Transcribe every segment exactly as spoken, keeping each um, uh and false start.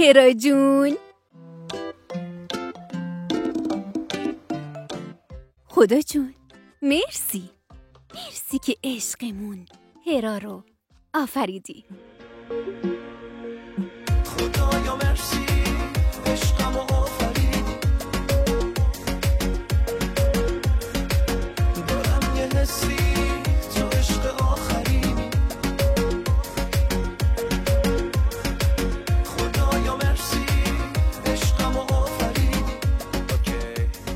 هرا جون. خدا جون مرسی، مرسی که عشقمون هرا رو آفریدی. خدایا مرسی عشقم رو آفریدی. دارم یه حسی تو عشق آخریدی. خدایا مرسی عشقم رو آفریدی. اوکی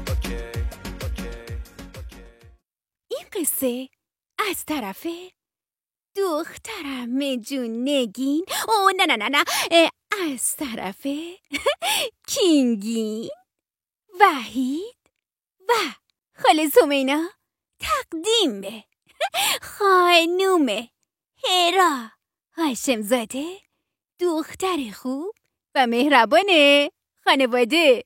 اوکی اوکی اوکی. این قصه از طرف دخترم جون نگین، او نه نه نه نه از طرف کینگین، وحید و خاله سومینا تقدیم به خانوم هرا هاشمزاده، دختر خوب و مهربان خانواده.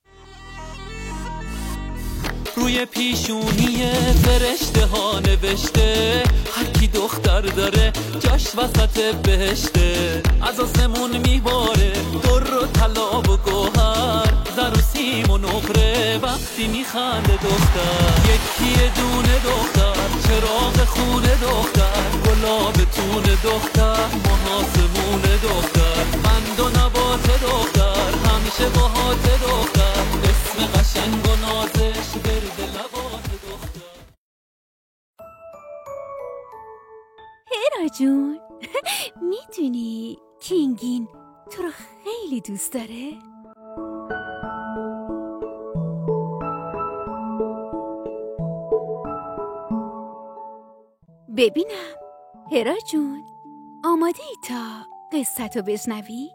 روی پیشونی فرشته ها نوشته هر کی دختر داره جاش وسط بهشته. از آسمون میباره در و طلا و گوهر، زر و سیم و نقره وقتی میخنده دختر. یکی دونه دختر، چراغ خونه دختر، گلاب تون دختر، محاسمون دختر، بند و نبات دختر، همیشه باهات دختر، اسم قشنگ و نازش برده لبات دختر. هرا جون میدونی کینگین تو رو خیلی دوست داره؟ ببینم هرا جون آماده ای تا قصتو بشنوی؟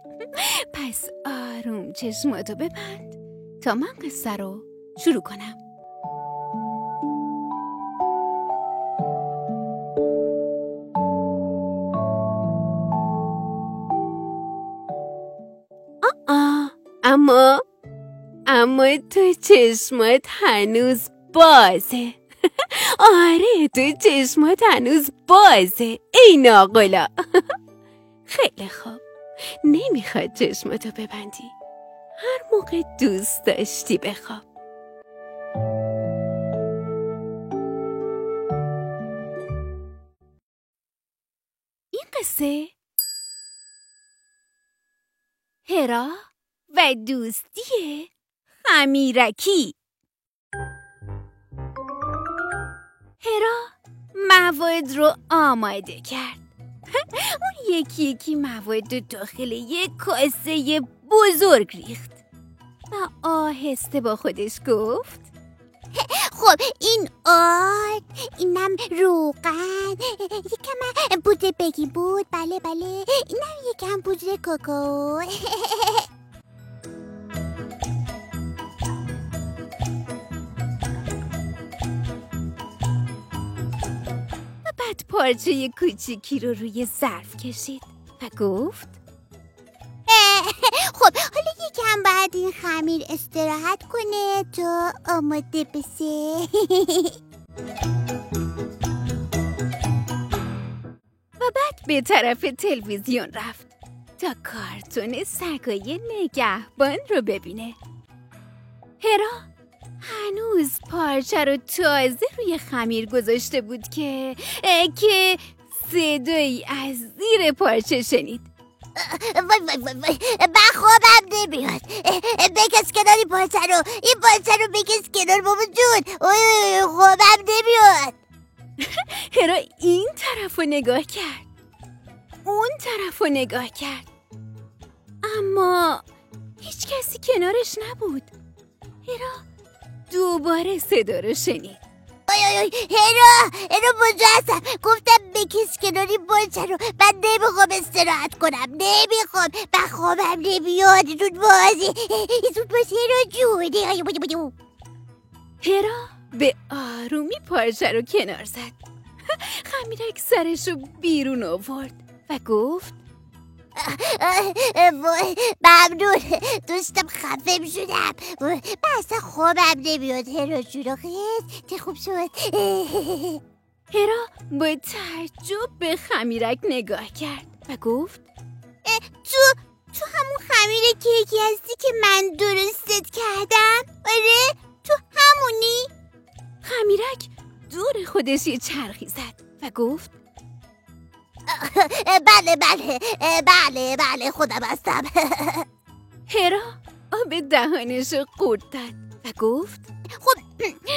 پس آروم چشماتو ببند تا من قصه رو شروع کنم. آ آ اما اما تو چشمات هنوز بازه. آره تو چشمات هنوز بازه ای ناقلا. خیلی خوب، نمیخواد چشماتو ببندی، هر موقع دوست داشتی بخواب. این قصه هرا و دوستی خمیرکی. هرا مواد رو آماده کرد. اون یکی یکی مواد رو داخل یک کاسه بزرگ ریخت و آهسته با خودش گفت خب این آرد، اینم روغن، یکم بوده بگی بود، بله بله، اینم یکم بوده کوکو. بعد پارچه کوچیکی رو روی ظرف کشید و گفت خب حالا یکم بعد این خمیر استراحت کنه تو آماده بشه. و بعد به طرف تلویزیون رفت تا کارتون سگای نگهبان رو ببینه. هرا هنوز پارچه رو تازه روی خمیر گذاشته بود که که صدایی از زیر پارچه شنید. وای وای وای وای من خوابم نمیاد، بکش کنار پارچه رو، این پارچه رو بکش کنار بابا جون، اوی خوابم نمیاد. هرا این طرف رو نگاه کرد، اون طرف رو نگاه کرد، اما هیچ کسی کنارش نبود. هرا دوباره صدا رو شنید. آی آی آی هرا هرا بجا هستم، گفتم بکش کناری بارچه رو، من نمیخوام استراحت کنم، نمیخوام، من خوابم نمیاد، زود بازی زود باز هرا جون. هرا به آرومی پارچه رو کنار زد. خمیرک سرش رو بیرون آورد و گفت وای ممنون، دوستم خفه می شدم، من اصلا خوابم نمیاد هرا جون، خیلی ته خوب شد. هرا با تعجب به خمیرک نگاه کرد و گفت تو تو همون خمیر کیکی هستی که من درستت کردم؟ آره تو همونی؟ خمیرک دور خودش یه چرخی زد و گفت بله بله بله بله خودم هستم. هرا آب دهانش قورت داد و گفت خب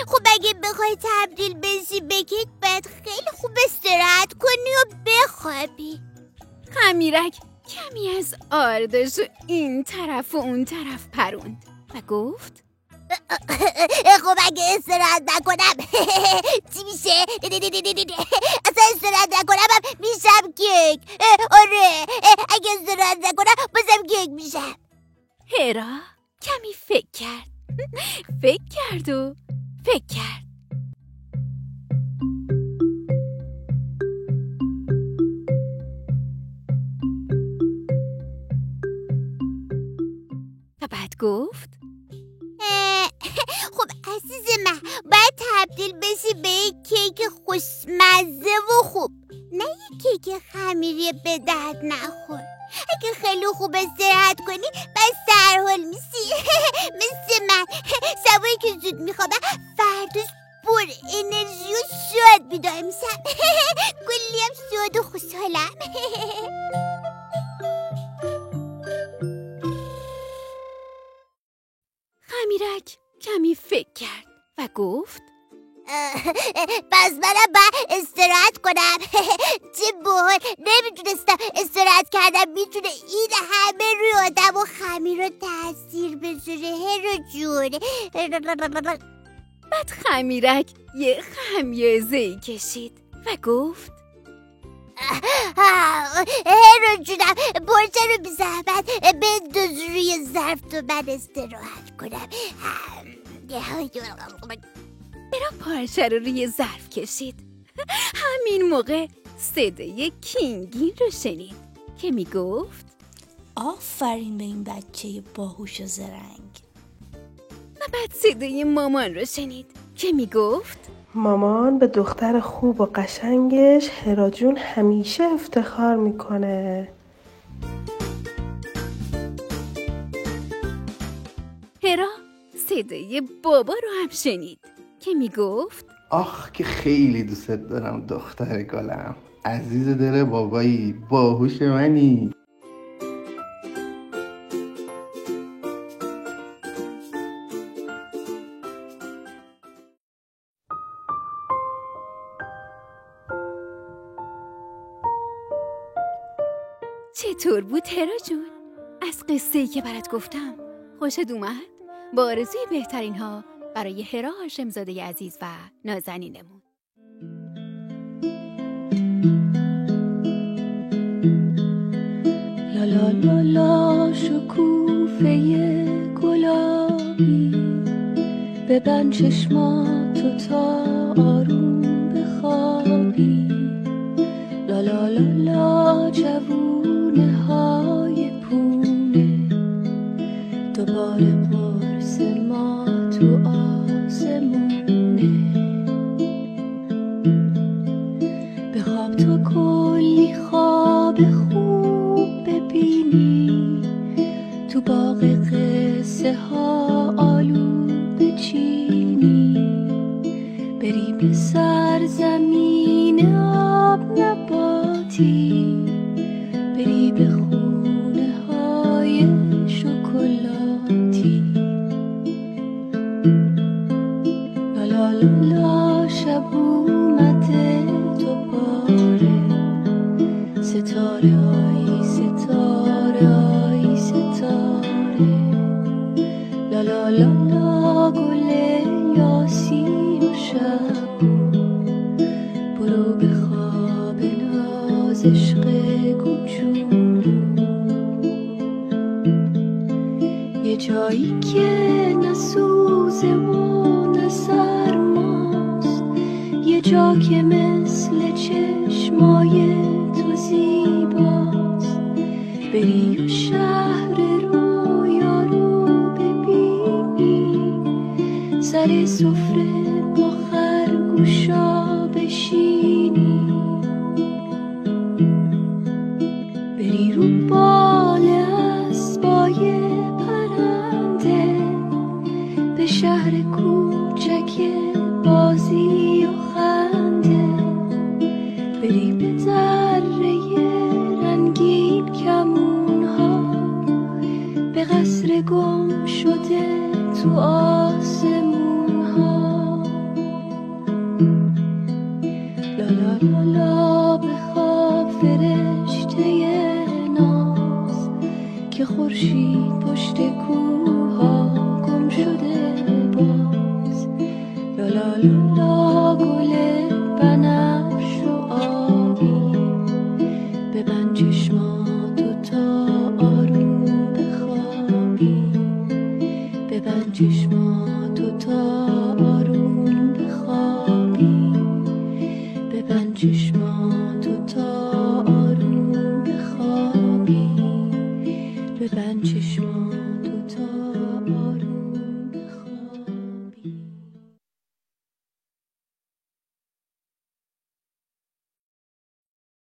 خب اگه بخوای تبدیل بشی به کیک باید خیلی خوب استراحت کنی و بخوابی. خمیرک کمی از آردش این طرف و اون طرف پروند و گفت خب اگه استراحت نکنم چی میشه؟ اصلا استراحت نکنم میشم کیک. آره اگه استراحت نکنم بازم کیک میشم. هرا کمی فکر کرد فکر کرد و فکر کرد. و بعد گفت خب عزیز من باید تبدیل بشی به یک کیک خوشمزه و خوب، نه یک کیک خمیری به درد نخور. اگه خیلی خوب استراحت کنی بس سرحال میسی مثل من. شبایی که زود میخوابم فرداش پر انرژی و شاد بیدار میشم. کلیم شاد و خوشحالم. خمیرک کمی فکر کرد و گفت پس منم با استراحت کنم. چه باحال، نمیتونستم استراحت کردم میتونه این همه روی آدم و خمیر رو تأثیر بذاره. هرا جون. بعد خمیرک یه خمیازه‌ای کشید و گفت هرا جونم برچه رو بی زحمت بنداز روی ظرف تو من استراحت کنم. هرا پارچه رو روی ظرف کشید. همین موقع صدای کینگین رو شنید که می گفت آفرین به این بچه باهوش و زرنگ. و بعد صدای مامان رو شنید که می گفت مامان به دختر خوب و قشنگش هرا جون همیشه افتخار میکنه. هرا صدای بابا رو هم شنید که میگفت آخ که خیلی دوست دارم دختر گلم، عزیز دل بابایی، باهوش منی. چطور بود هرا جون؟ از قصه‌ای که برات گفتم خوشت اومد؟ با آرزوی بهترین ها برای هرا هاشمزاده عزیز و نازنینمون. لا لا لا لا شکوفه گلابی ببند چشماتو تا آروم بخوابی. لا لا لا لا جوونه های پونه دوباره قرص ما تو آسمونه. به خواب تو کلی خواب خوب ببینی تو باغ قصه ها آلو بچینی بری به سرزمین آب نباتی بری به خونه های شکلاتی. لا لا شب اومد دوباره ستاره آی ستاره آی ستاره. لا لا لا لا گل یاسین و شب برو به خواب ناز عشق گوچون. یه جایی که نسوزه و نسرماست، یه جا که مثل چشمای تو زیباست، بری و شهر رویا رو ببینی، سر سفره با خرگوشا بشینی، بری رو باله لالا لالا بخواب فرشته ناز که خورشید پشت کوها گم شده باز. لالا لالا گل بنفش و آبی ببند چشماتو تا آروم بخوابی، ببند چشماتو تا آروم بخوابی. Just